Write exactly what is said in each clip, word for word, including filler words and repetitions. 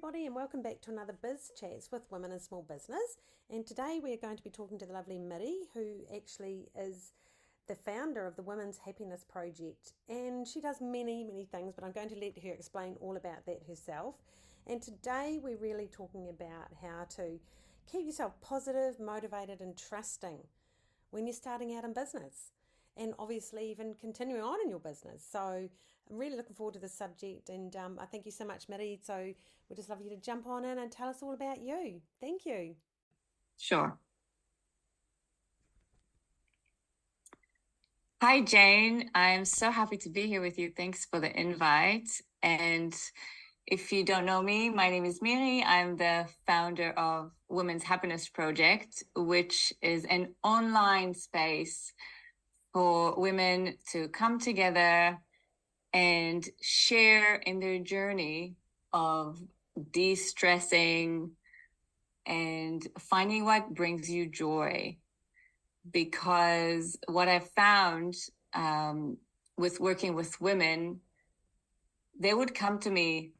everybody, and welcome back to another Biz Chats with Women in Small Business. And today we're going to be talking to the lovely Miri, who actually is the founder of the Women's Happiness Project, and she does many many things, but I'm going to let her explain all about that herself. And today we're really talking about how to keep yourself positive, motivated and trusting when you're starting out in business, and obviously even continuing on in your business. So I'm really looking forward to this subject, and um, I thank you so much, Miri. So we'd just love you to jump on in and tell us all about you. Thank you. Sure. Hi, Jane. I'm so happy to be here with you. Thanks for the invite. And if you don't know me, my name is Miri. I'm the founder of Women's Happiness Project, which is an online space for women to come together and share in their journey of de-stressing and finding what brings you joy. Because what I found um, with working with women, they would come to me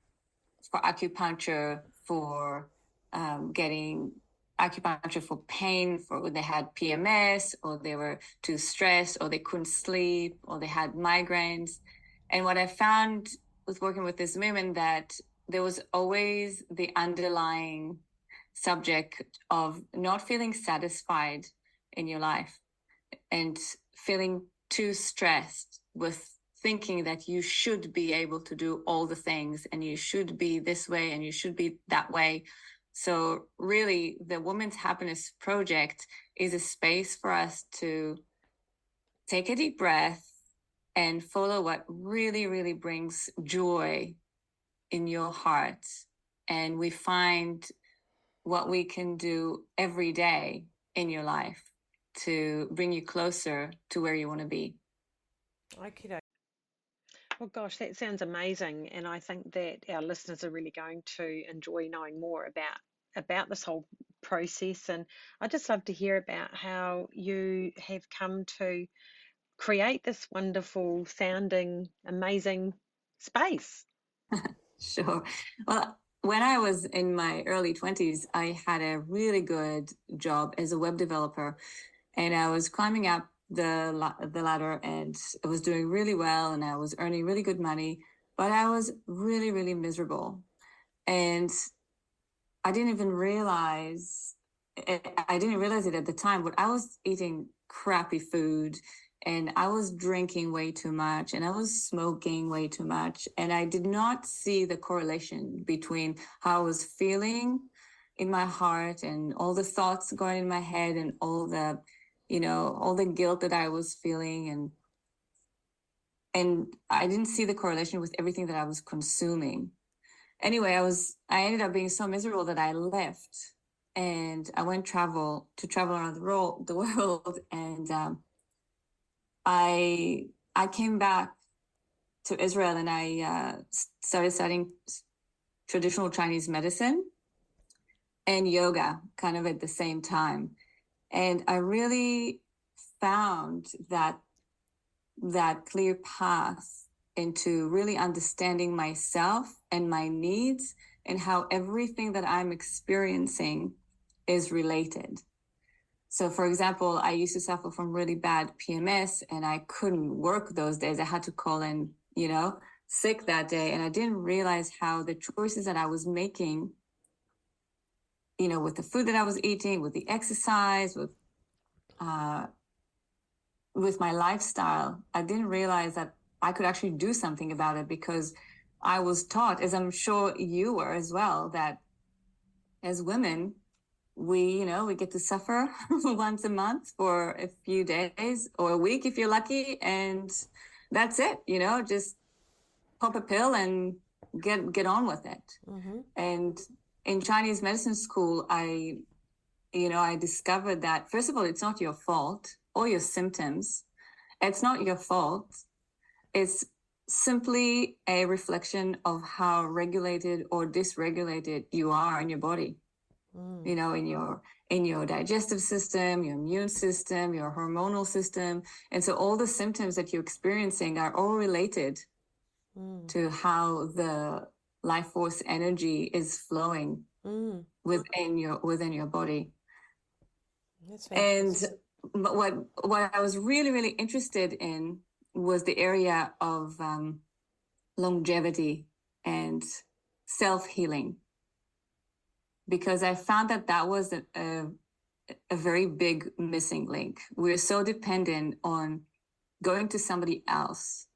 for acupuncture, for um, getting acupuncture for pain, for when they had P M S, or they were too stressed, or they couldn't sleep, or they had migraines. And what I found with working with these women, that there was always the underlying subject of not feeling satisfied in your life and feeling too stressed with thinking that you should be able to do all the things and you should be this way and you should be that way. So really, the Women's Happiness Project is a space for us to take a deep breath and follow what really, really brings joy in your heart. And we find what we can do every day in your life to bring you closer to where you want to be. Okay. Well, gosh, that sounds amazing. And I think that our listeners are really going to enjoy knowing more about, about this whole process. And I'd just love to hear about how you have come to create this wonderful sounding, amazing space. Sure. Well, when I was in my early twenties, I had a really good job as a web developer, and I was climbing up the the ladder and I was doing really well and I was earning really good money, but I was really, really miserable. And I didn't even realize, I didn't realize it at the time, but I was eating crappy food and I was drinking way too much and I was smoking way too much. And I did not see the correlation between how I was feeling in my heart and all the thoughts going in my head and all the, you know, all the guilt that I was feeling. And and I didn't see the correlation with everything that I was consuming. Anyway, I was, I ended up being so miserable that I left and I went travel to travel around the world, the world and um, I I came back to Israel and I uh, started studying traditional Chinese medicine and yoga kind of at the same time. And I really found that that clear path into really understanding myself and my needs and how everything that I'm experiencing is related. So, for example, I used to suffer from really bad P M S and I couldn't work those days. I had to call in, you know, sick that day. And I didn't realize how the choices that I was making, you know, with the food that I was eating, with the exercise, with uh, with my lifestyle, I didn't realize that I could actually do something about it, because I was taught, as I'm sure you were as well, that as women, we, you know, we get to suffer once a month for a few days or a week if you're lucky, and that's it. You know, just pop a pill and get get on with it. Mm-hmm. And in Chinese medicine school, I, you know, I discovered that, first of all, it's not your fault or your symptoms. It's not your fault. It's simply a reflection of how regulated or dysregulated you are in your body. You know, in your in your digestive system, your immune system, your hormonal system. And so all the symptoms that you're experiencing are all related mm. to how the life force energy is flowing mm. within your within your body. That's fantastic. And what what I was really really interested in was the area of um, longevity and self-healing, because I found that that was a, a, a very big missing link. We're so dependent on going to somebody else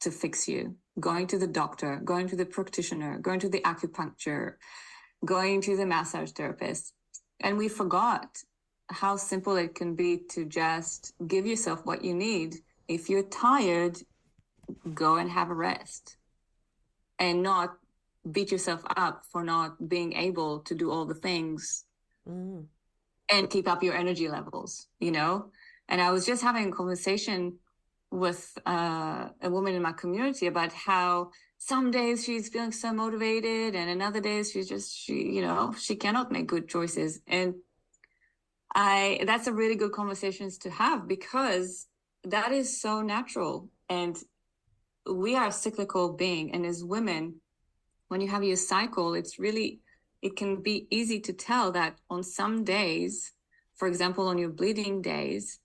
to fix you, going to the doctor, going to the practitioner, going to the acupuncture, going to the massage therapist. And we forgot how simple it can be to just give yourself what you need. If you're tired, go and have a rest and not beat yourself up for not being able to do all the things mm. and keep up your energy levels, you know? And I was just having a conversation with uh, a woman in my community about how some days she's feeling so motivated and another day she's just, she, you know, she cannot make good choices. And I, that's a really good conversations to have, because that is so natural. And we are a cyclical being. And as women, when you have your cycle, it's really, it can be easy to tell that on some days, for example, on your bleeding days,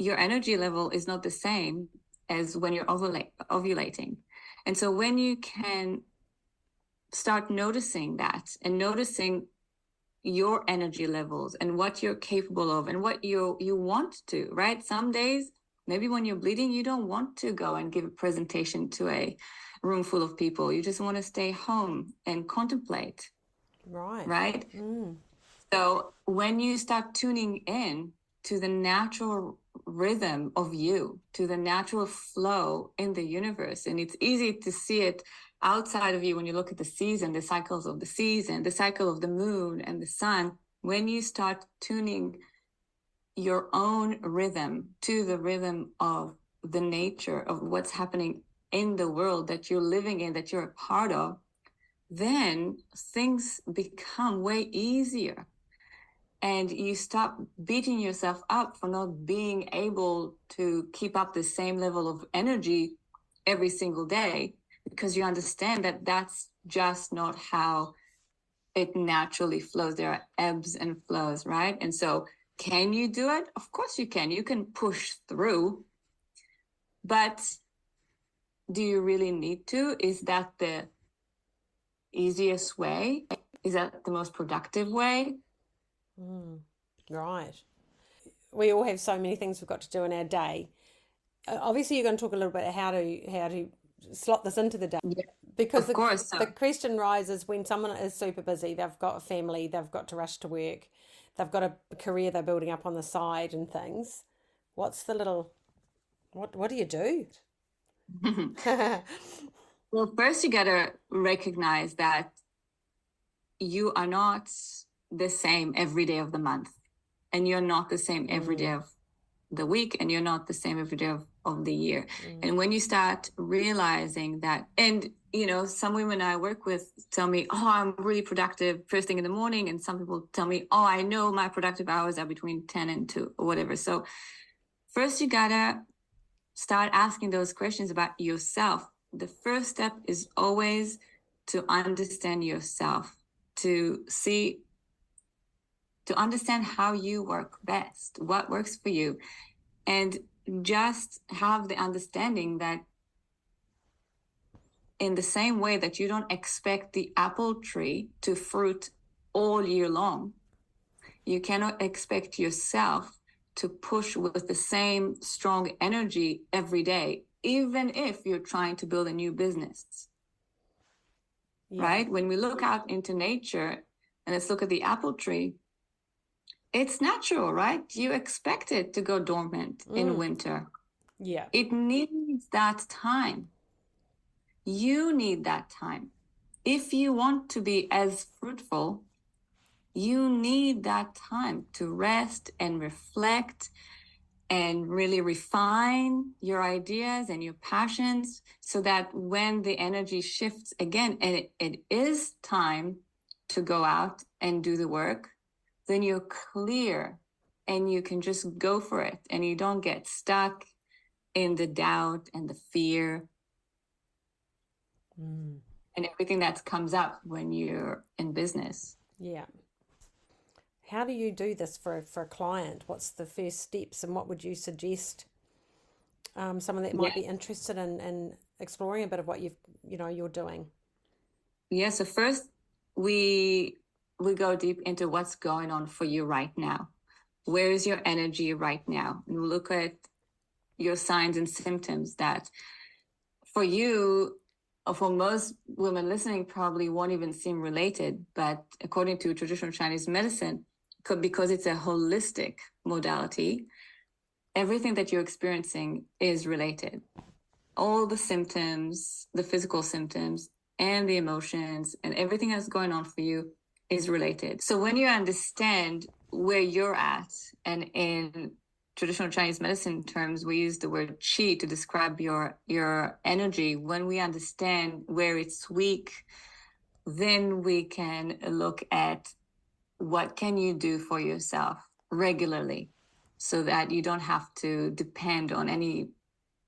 your energy level is not the same as when you're ovula- ovulating. And so when you can start noticing that and noticing your energy levels and what you're capable of and what you you want to, right? Some days, maybe when you're bleeding, you don't want to go and give a presentation to a room full of people. You just want to stay home and contemplate. Right. Right. Mm. So when you start tuning in to the natural rhythm of you, to the natural flow in the universe, and it's easy to see it outside of you when you look at the season, the cycles of the season, the cycle of the moon and the sun. When you start tuning your own rhythm to the rhythm of the nature of what's happening in the world that you're living in, that you're a part of, then things become way easier. And you stop beating yourself up for not being able to keep up the same level of energy every single day, because you understand that that's just not how it naturally flows. There are ebbs and flows, right? And so can you do it? Of course you can. You can push through, but do you really need to? Is that the easiest way? Is that the most productive way? Mm, right. We all have so many things we've got to do in our day. Obviously, you're going to talk a little bit about how to how to slot this into the day. Yeah, because of the, course. The question rises when someone is super busy, they've got a family, they've got to rush to work, they've got a career they're building up on the side and things. What's the little, what, what do you do? Well, first you gotta recognize that you are not the same every day of the month, and you're not the same every day of the week, and you're not the same every day of, of the year. Mm. And when you start realizing that, and you know, some women I work with tell me, oh, I'm really productive first thing in the morning, and some people tell me, oh, I know my productive hours are between ten and two or whatever. So first you gotta start asking those questions about yourself. The first step is always to understand yourself, to see, to understand how you work best, what works for you, and just have the understanding that in the same way that you don't expect the apple tree to fruit all year long, you cannot expect yourself to push with the same strong energy every day, even if you're trying to build a new business, yeah. Right? When we look out into nature and let's look at the apple tree, it's natural, right? You expect it to go dormant mm. in winter. Yeah. It needs that time. You need that time. If you want to be as fruitful, you need that time to rest and reflect and really refine your ideas and your passions, so that when the energy shifts again and it, it is time to go out and do the work, then you're clear and you can just go for it, and you don't get stuck in the doubt and the fear. Mm. and everything that comes up when you're in business. Yeah. How do you do this for, for a client? What's the first steps, and what would you suggest um, someone that might yeah. be interested in, in exploring a bit of what you've, you know, you're doing? Yeah, so first we we go deep into what's going on for you right now. Where is your energy right now? And look at your signs and symptoms that for you, or for most women listening, probably won't even seem related, but according to traditional Chinese medicine, because it's a holistic modality, everything that you're experiencing is related. All the symptoms, the physical symptoms, and the emotions, and everything that's going on for you is related. So when you understand where you're at, and in traditional Chinese medicine terms, we use the word qi to describe your your energy. When we understand where it's weak, then we can look at what can you do for yourself regularly so that you don't have to depend on any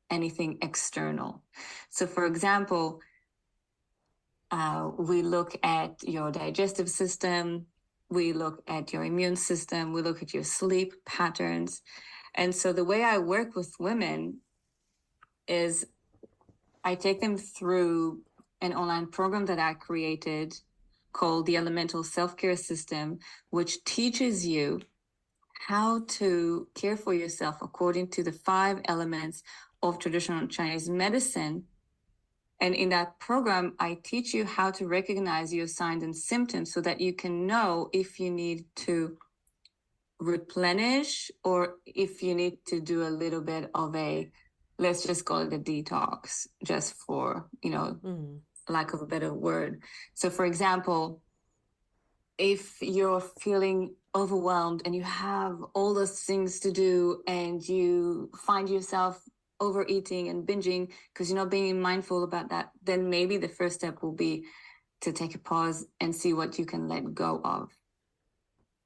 anything external. So for example, Uh, we look at your digestive system, we look at your immune system, we look at your sleep patterns. And so the way I work with women is I take them through an online program that I created called The Elemental Self-Care System, which teaches you how to care for yourself according to the five elements of traditional Chinese medicine. And in that program, I teach you how to recognize your signs and symptoms so that you can know if you need to replenish or if you need to do a little bit of a, let's just call it a detox, just for, you know, mm-hmm. lack of a better word. So for example, if you're feeling overwhelmed and you have all those things to do and you find yourself overeating and binging because you're not being mindful about that, then maybe the first step will be to take a pause and see what you can let go of.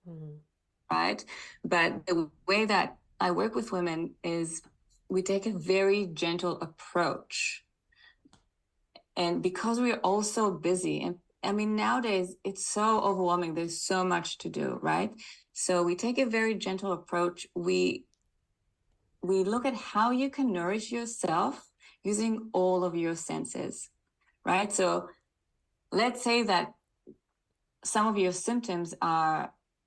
Mm-hmm. Right? But the way that I work with women is we take a very gentle approach. And because we're all so busy, and I mean, nowadays it's so overwhelming. There's so much to do, right? So we take a very gentle approach. We We look at how you can nourish yourself using all of your senses, right? So let's say that some of your symptoms are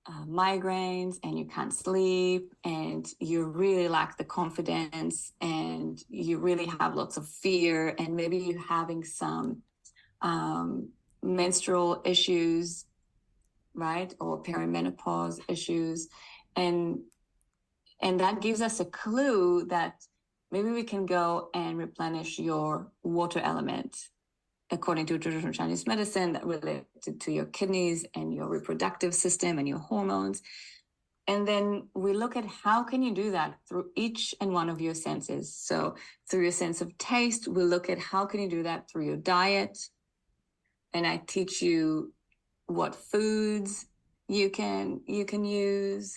uh, migraines and you can't sleep and you really lack the confidence and you really have lots of fear, and maybe you're having some um, menstrual issues, right? Or perimenopause issues. And And that gives us a clue that maybe we can go and replenish your water element, according to traditional Chinese medicine, that related to your kidneys and your reproductive system and your hormones. And then we look at how can you do that through each and one of your senses. So through your sense of taste, we look at how can you do that through your diet. And I teach you what foods you can you can use.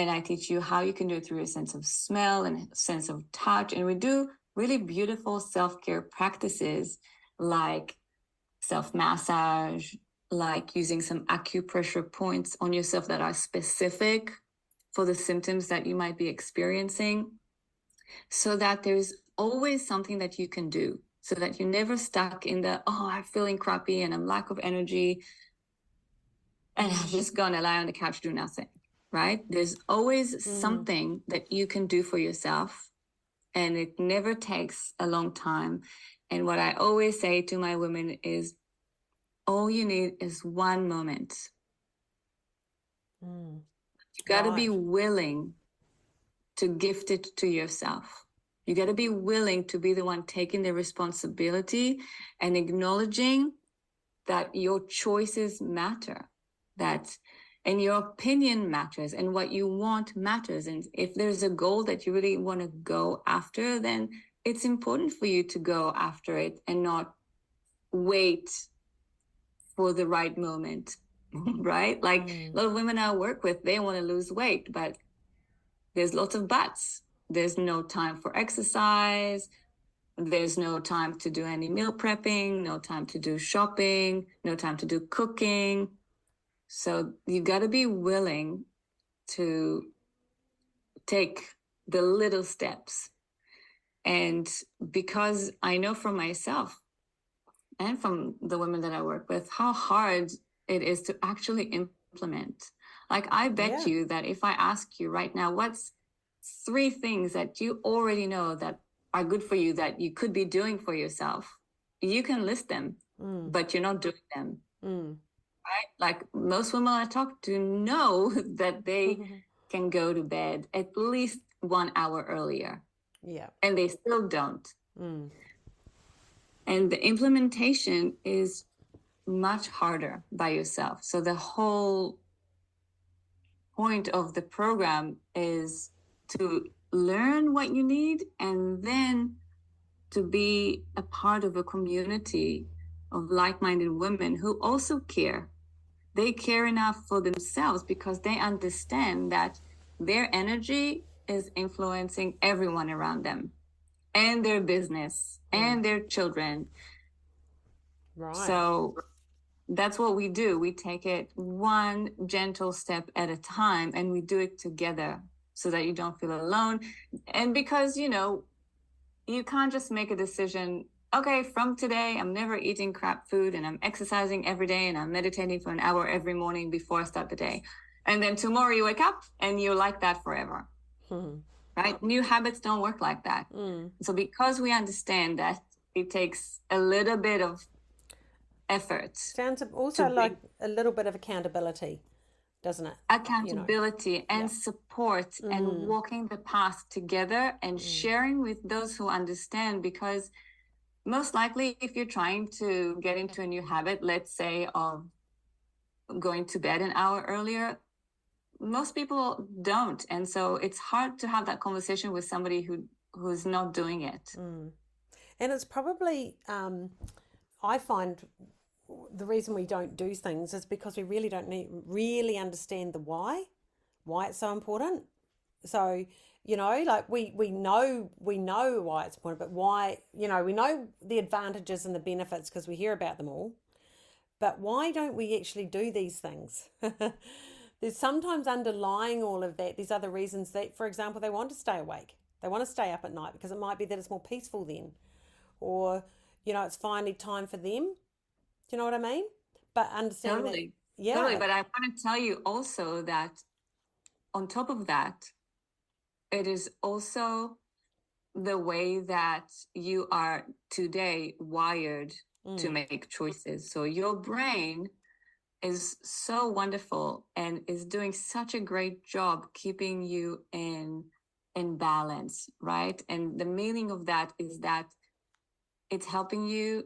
And I teach you how you can do it through a sense of smell and a sense of touch. And we do really beautiful self-care practices like self-massage, like using some acupressure points on yourself that are specific for the symptoms that you might be experiencing, so that there's always something that you can do so that you're never stuck in the, oh, I'm feeling crappy and I'm lack of energy and I'm just going to lie on the couch, do nothing. Right? There's always mm. something that you can do for yourself, and it never takes a long time. And what I always say to my women is, all you need is one moment. Mm. You got to be willing to gift it to yourself. You got to be willing to be the one taking the responsibility and acknowledging that your choices matter, that and your opinion matters, and what you want matters. And if there's a goal that you really want to go after, then it's important for you to go after it and not wait for the right moment, right? Like mm. a lot of women I work with, they want to lose weight, but there's lots of buts. There's no time for exercise. There's no time to do any meal prepping, no time to do shopping, no time to do cooking. So you got to be willing to take the little steps. And because I know from myself and from the women that I work with, how hard it is to actually implement. Like, I bet yeah. you that if I ask you right now, what's three things that you already know that are good for you that you could be doing for yourself, you can list them, mm. but you're not doing them. Mm. Right? Like, most women I talk to know that they mm-hmm. can go to bed at least one hour earlier. Yeah. And they still don't. Mm. And the implementation is much harder by yourself. So the whole point of the program is to learn what you need and then to be a part of a community of like-minded women who also care. They care enough for themselves because they understand that their energy is influencing everyone around them and their business mm. and their children. Right. So that's what we do. We take it one gentle step at a time, and we do it together so that you don't feel alone. And because, you know, you can't just make a decision, okay, from today, I'm never eating crap food and I'm exercising every day and I'm meditating for an hour every morning before I start the day. And then tomorrow you wake up and you're like that forever. Mm-hmm. Right? New habits don't work like that. Mm. So because we understand that it takes a little bit of effort. Sounds also like a little bit of accountability, doesn't it? Accountability you know. and yeah. support mm. and walking the path together and mm. sharing with those who understand, because most likely if you're trying to get into a new habit, let's say of going to bed an hour earlier, most people don't. And so it's hard to have that conversation with somebody who who's not doing it. Mm. And it's probably, um, I find the reason we don't do things is because we really don't need, really understand the why, why it's so important. So, you know, like we, we know, we know why it's important, but why, you know, we know the advantages and the benefits because we hear about them all, but why don't we actually do these things? There's sometimes underlying all of that, there's other reasons that, for example, they want to stay awake. They want to stay up at night because it might be that it's more peaceful then. Or, you know, it's finally time for them. Do you know what I mean? But understanding totally. that. Yeah. Totally. But I want to tell you also that on top of that, it is also the way that you are today wired mm. to make choices. So your brain is so wonderful and is doing such a great job keeping you in in balance, right? And the meaning of that is that it's helping you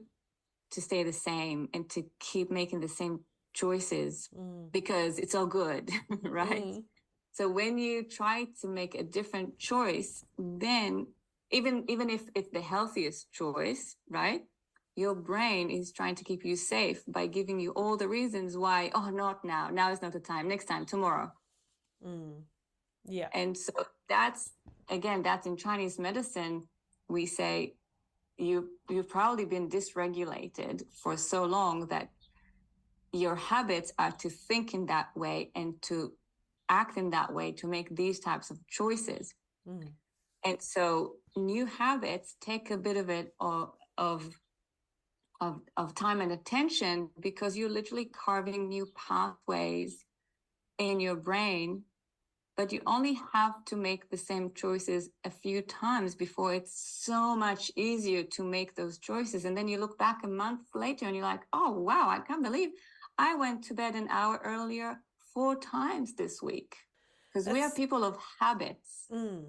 to stay the same and to keep making the same choices mm. because it's all good, right? Mm. So when you try to make a different choice, then even even if it's the healthiest choice, right? Your brain is trying to keep you safe by giving you all the reasons why, oh, not now. Now is not the time. Next time, tomorrow. Mm. Yeah. And so that's, again, that's in Chinese medicine, we say you, you've probably been dysregulated for so long that your habits are to think in that way and to act in that way to make these types of choices. Mm. And so new habits take a bit of it of, of Of, of time and attention because you're literally carving new pathways in your brain, but you only have to make the same choices a few times before it's so much easier to make those choices. And then you look back a month later and you're like, oh, wow, I can't believe I went to bed an hour earlier four times this week because we are people of habits. Mm.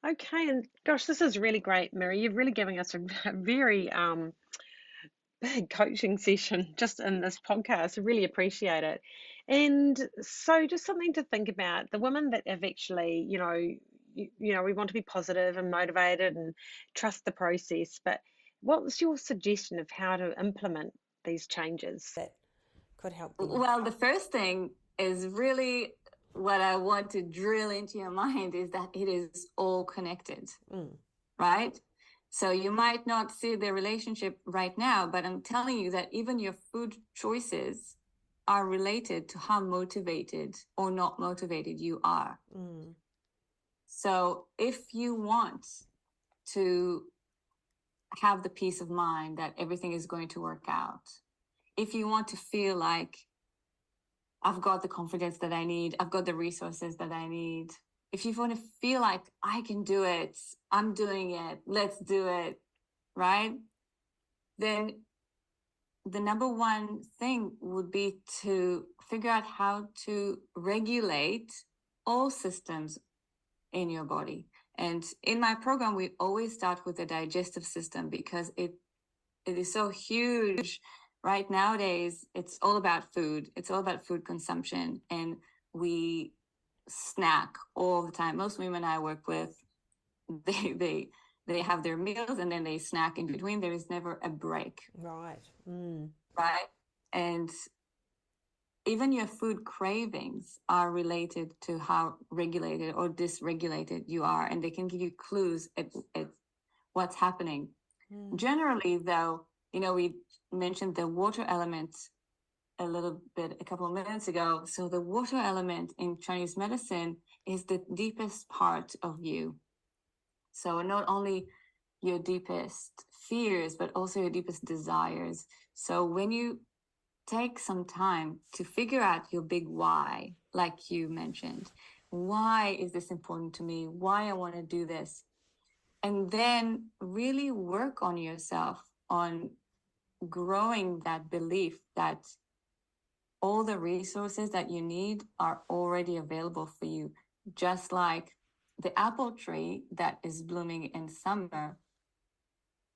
Okay, and gosh, this is really great, Miri. You're really giving us a, a very um, big coaching session just in this podcast. I really appreciate it. And so just something to think about. The women that have actually, you know, you, you know, we want to be positive and motivated and trust the process. But what's your suggestion of how to implement these changes that could help them? Well, the first thing is really what I want to drill into your mind is that it is all connected, mm. right? So you might not see the relationship right now, but I'm telling you that even your food choices are related to how motivated or not motivated you are. Mm. So if you want to have the peace of mind that everything is going to work out, if you want to feel like I've got the confidence that I need, I've got the resources that I need, if you want to feel like I can do it, I'm doing it, let's do it, right? Then the number one thing would be to figure out how to regulate all systems in your body. And in my program, we always start with the digestive system because it it is so huge. Right nowadays, it's all about food. It's all about food consumption. And we snack all the time. Most women I work with, they they they have their meals and then they snack in between. There is never a break. Right. Mm. Right. And even your food cravings are related to how regulated or dysregulated you are, and they can give you clues at, at what's happening. Mm. Generally, though, you know, we mentioned the water element a little bit a couple of minutes ago. So the water element in Chinese medicine is the deepest part of you. So not only your deepest fears, but also your deepest desires. So when you take some time to figure out your big why, like you mentioned, why is this important to me? Why I want to do this? And then really work on yourself, on growing that belief that all the resources that you need are already available for you. Just like the apple tree that is blooming in summer,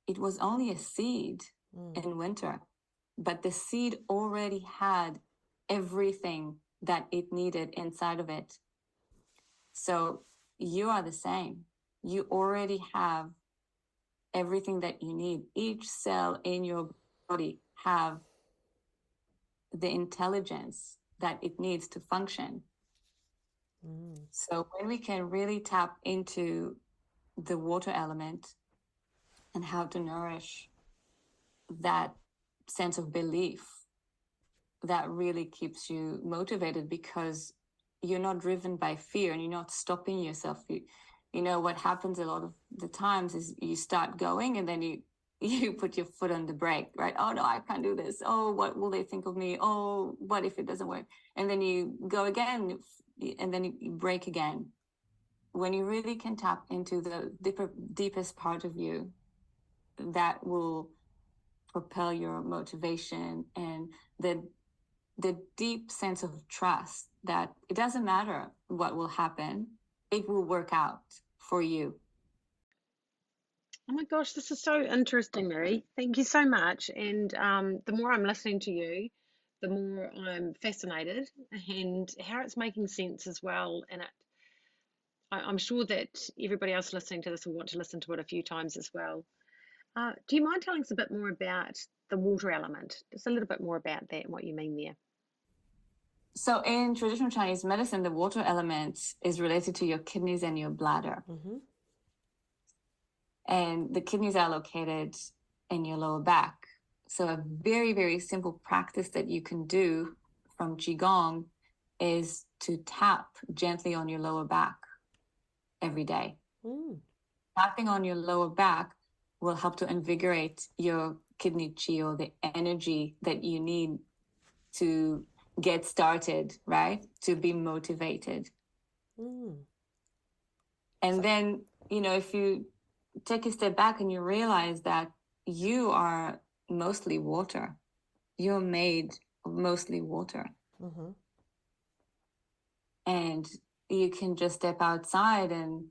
it was only a seed mm. in winter, but the seed already had everything that it needed inside of it. So you are the same. You already have everything that you need. Each cell in your body have the intelligence that it needs to function. Mm. So when we can really tap into the water element and how to nourish that sense of belief, that really keeps you motivated because you're not driven by fear and you're not stopping yourself. You, you know, what happens a lot of the times is you start going and then you you put your foot on the brake, right? Oh, no, I can't do this. Oh, what will they think of me? Oh, what if it doesn't work? And then you go again and then you break again. When you really can tap into the deeper, deepest part of you, that will propel your motivation and the the deep sense of trust that it doesn't matter what will happen, it will work out for you. Oh my gosh, this is so interesting, Miri. Thank you so much. And um, the more I'm listening to you, the more I'm fascinated and how it's making sense as well. And it, I, I'm sure that everybody else listening to this will want to listen to it a few times as well. Uh, do you mind telling us a bit more about the water element? Just a little bit more about that and what you mean there. So in traditional Chinese medicine, the water element is related to your kidneys and your bladder. Mm-hmm. And the kidneys are located in your lower back. So a very, very simple practice that you can do from Qigong is to tap gently on your lower back every day. Mm. Tapping on your lower back will help to invigorate your kidney chi, or the energy that you need to get started, right? To be motivated. Mm. And so- then, you know, if you take a step back and you realize that you are mostly water, you're made of mostly water. Mm-hmm. And you can just step outside and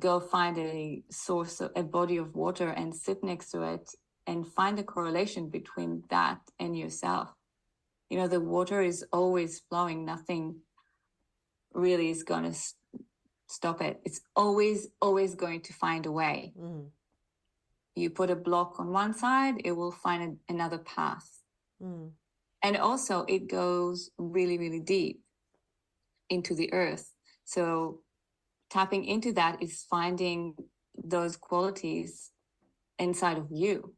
go find a source, a body of water, and sit next to it and find a correlation between that and yourself. You know, the water is always flowing. Nothing really is going to st- stop it. It's always, always going to find a way. Mm. You put a block on one side, it will find a, another path. Mm. And also it goes really, really deep into the earth. So tapping into that is finding those qualities inside of you.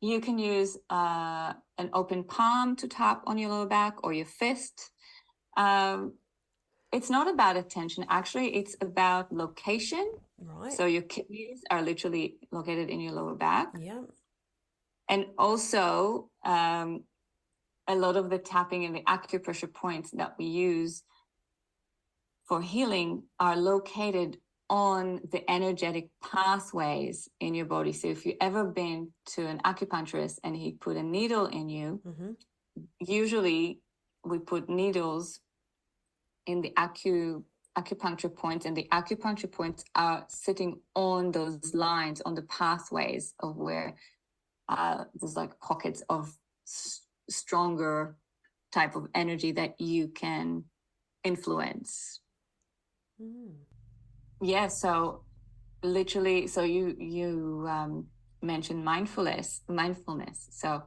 You can use uh, an open palm to tap on your lower back or your fist. Um, it's not about attention. Actually, it's about location. Right. So your kidneys are literally located in your lower back. Yeah. And also, um, a lot of the tapping and the acupressure points that we use for healing are located on the energetic pathways in your body. So if you've ever been to an acupuncturist and he put a needle in you, mm-hmm. usually we put needles in the acu acupuncture points, and the acupuncture points are sitting on those lines, on the pathways of where uh, there's like pockets of s- stronger type of energy that you can influence. Mm. Yeah, so literally, so you you um, mentioned mindfulness, mindfulness. So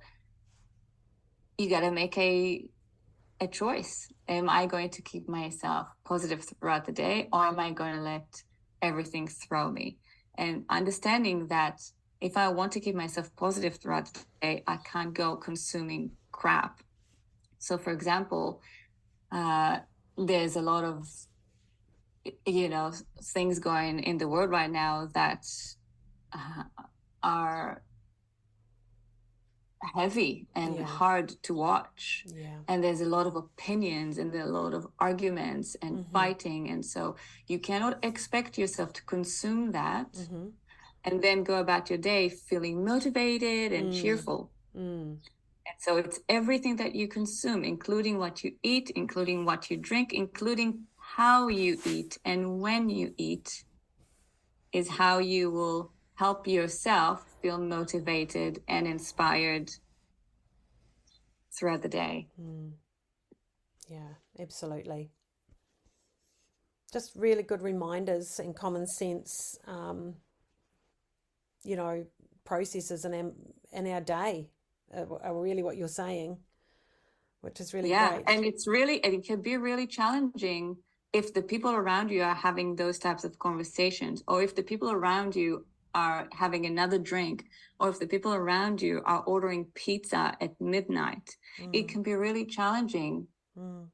you got to make a a choice. Am I going to keep myself positive throughout the day, or am I going to let everything throw me? And understanding that if I want to keep myself positive throughout the day, I can't go consuming crap. So, for example, uh, there's a lot of you know, things going in the world right now that uh, are heavy and yeah. hard to watch. Yeah. And there's a lot of opinions and a lot of arguments and mm-hmm. fighting. And so you cannot expect yourself to consume that mm-hmm. and then go about your day feeling motivated and mm. cheerful. Mm. And so it's everything that you consume, including what you eat, including what you drink, including how you eat and when you eat is how you will help yourself feel motivated and inspired throughout the day. Mm. Yeah, absolutely. Just really good reminders and common sense, um, you know, processes in our, in our day are really what you're saying, which is really yeah, great. Yeah, and it's really, it can be really challenging if the people around you are having those types of conversations, or if the people around you are having another drink, or if the people around you are ordering pizza at midnight, mm. it can be really challenging mm.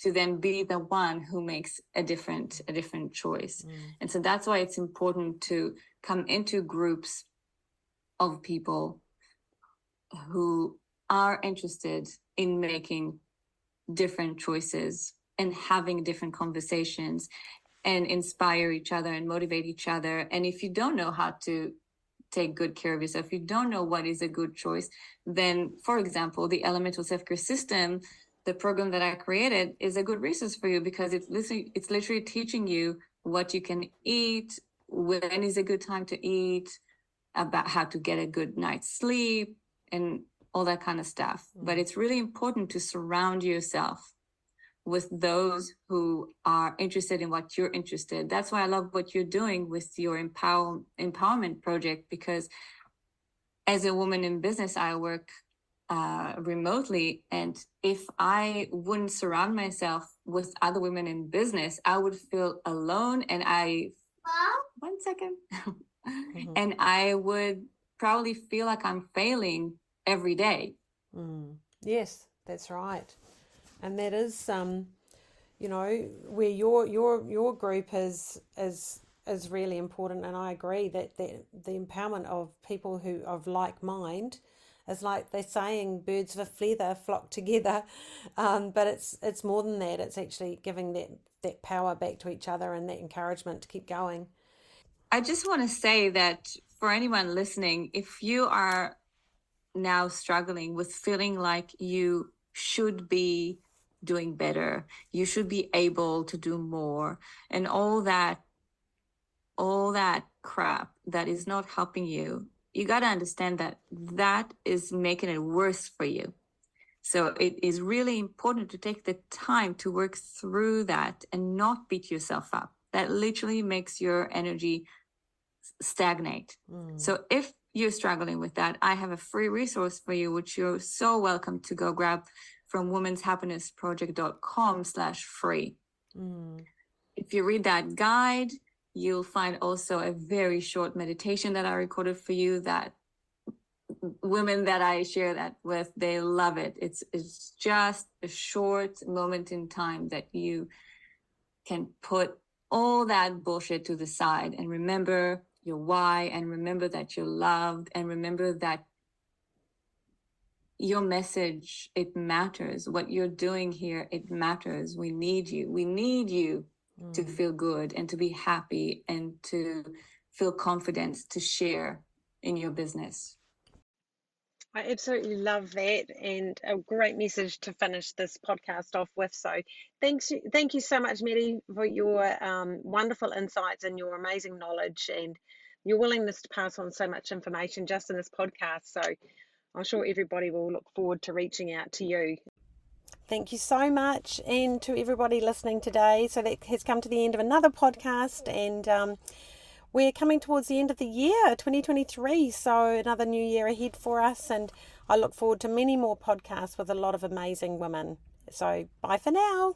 to then be the one who makes a different, a different choice. Mm. And so that's why it's important to come into groups of people who are interested in making different choices and having different conversations and inspire each other and motivate each other. And if you don't know how to take good care of yourself, if you don't know what is a good choice, then, for example, the Elemental Self-Care System, the program that I created, is a good resource for you because it's literally, it's literally teaching you what you can eat, when is a good time to eat, about how to get a good night's sleep, and all that kind of stuff. But it's really important to surround yourself with those who are interested in what you're interested in. That's why I love what you're doing with your empower, empowerment project, because as a woman in business, I work uh, remotely. And if I wouldn't surround myself with other women in business, I would feel alone. And I, one second, mm-hmm. and I would probably feel like I'm failing every day. Mm. Yes, that's right. And that is, um, you know, where your your your group is is is really important. And I agree that the, the empowerment of people who of like mind is like they're saying, birds of a feather flock together. Um, but it's it's more than that. It's actually giving that that power back to each other and that encouragement to keep going. I just want to say that for anyone listening, if you are now struggling with feeling like you should be doing better, you should be able to do more, and all that all that crap that is not helping you, you got to understand that that is making it worse for you. So it is really important to take the time to work through that and not beat yourself up. That literally makes your energy stagnate. Mm. So if you're struggling with that, I have a free resource for you, which you're so welcome to go grab from women's happiness project dot com slash free. Mm. If you read that guide, you'll find also a very short meditation that I recorded for you that women that I share that with, they love it. It's, it's just a short moment in time that you can put all that bullshit to the side and remember your why, and remember that you're loved, and remember that your message, it matters. What you're doing here, it matters. We need you. We need you mm. to feel good and to be happy and to feel confidence to share in your business. I absolutely love that, and a great message to finish this podcast off with. So thanks, thank you so much, Miri, for your um, wonderful insights and your amazing knowledge and your willingness to pass on so much information just in this podcast. So I'm sure everybody will look forward to reaching out to you. Thank you so much, and to everybody listening today. So that has come to the end of another podcast, and um, we're coming towards the end of the year, twenty twenty-three, so another new year ahead for us, and I look forward to many more podcasts with a lot of amazing women. So bye for now.